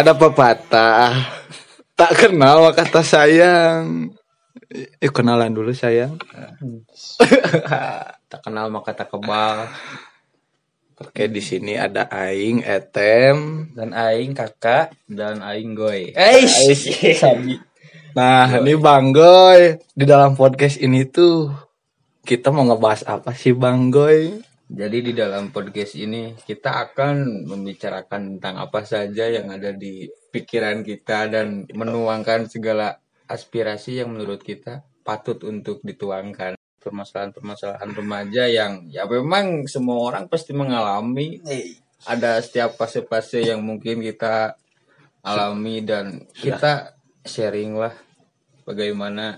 Ada pepatah, tak kenal maka tak sayang. Yuk kenalan dulu sayang. Tak kenal maka tak kebal. Oke, di sini ada Aing, Etem, dan Aing Kakak, dan Aing Goy. Nah, Goy. Ini Bang Goy. Di dalam podcast ini tuh kita mau ngebahas apa sih Bang Goy? Jadi di dalam podcast ini kita akan membicarakan tentang apa saja yang ada di pikiran kita dan menuangkan segala aspirasi yang menurut kita patut untuk dituangkan. Permasalahan-permasalahan remaja yang ya memang semua orang pasti mengalami. Ada setiap fase-fase yang mungkin kita alami dan kita sharing lah bagaimana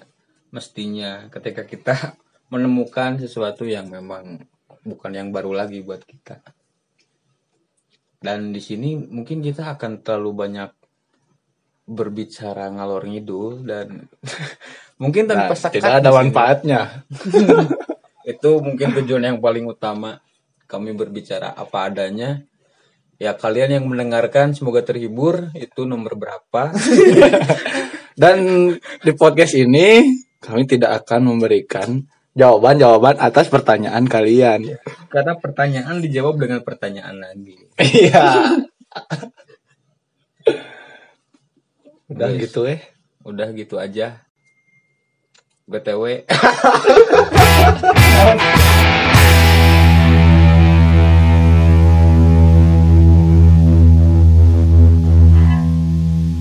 mestinya ketika kita menemukan sesuatu yang memang bukan yang baru lagi buat kita. Dan di sini mungkin kita akan terlalu banyak berbicara ngalor ngidul dan mungkin tanpa sekat. Tidak ada manfaatnya. Itu mungkin tujuan yang paling utama. Kami berbicara apa adanya. Ya kalian yang mendengarkan semoga terhibur. Itu nomor berapa. Dan di podcast ini kami tidak akan memberikan jawaban-jawaban atas pertanyaan kalian. Karena pertanyaan dijawab dengan pertanyaan lagi. Iya. Udah gitu Udah gitu aja. BTW.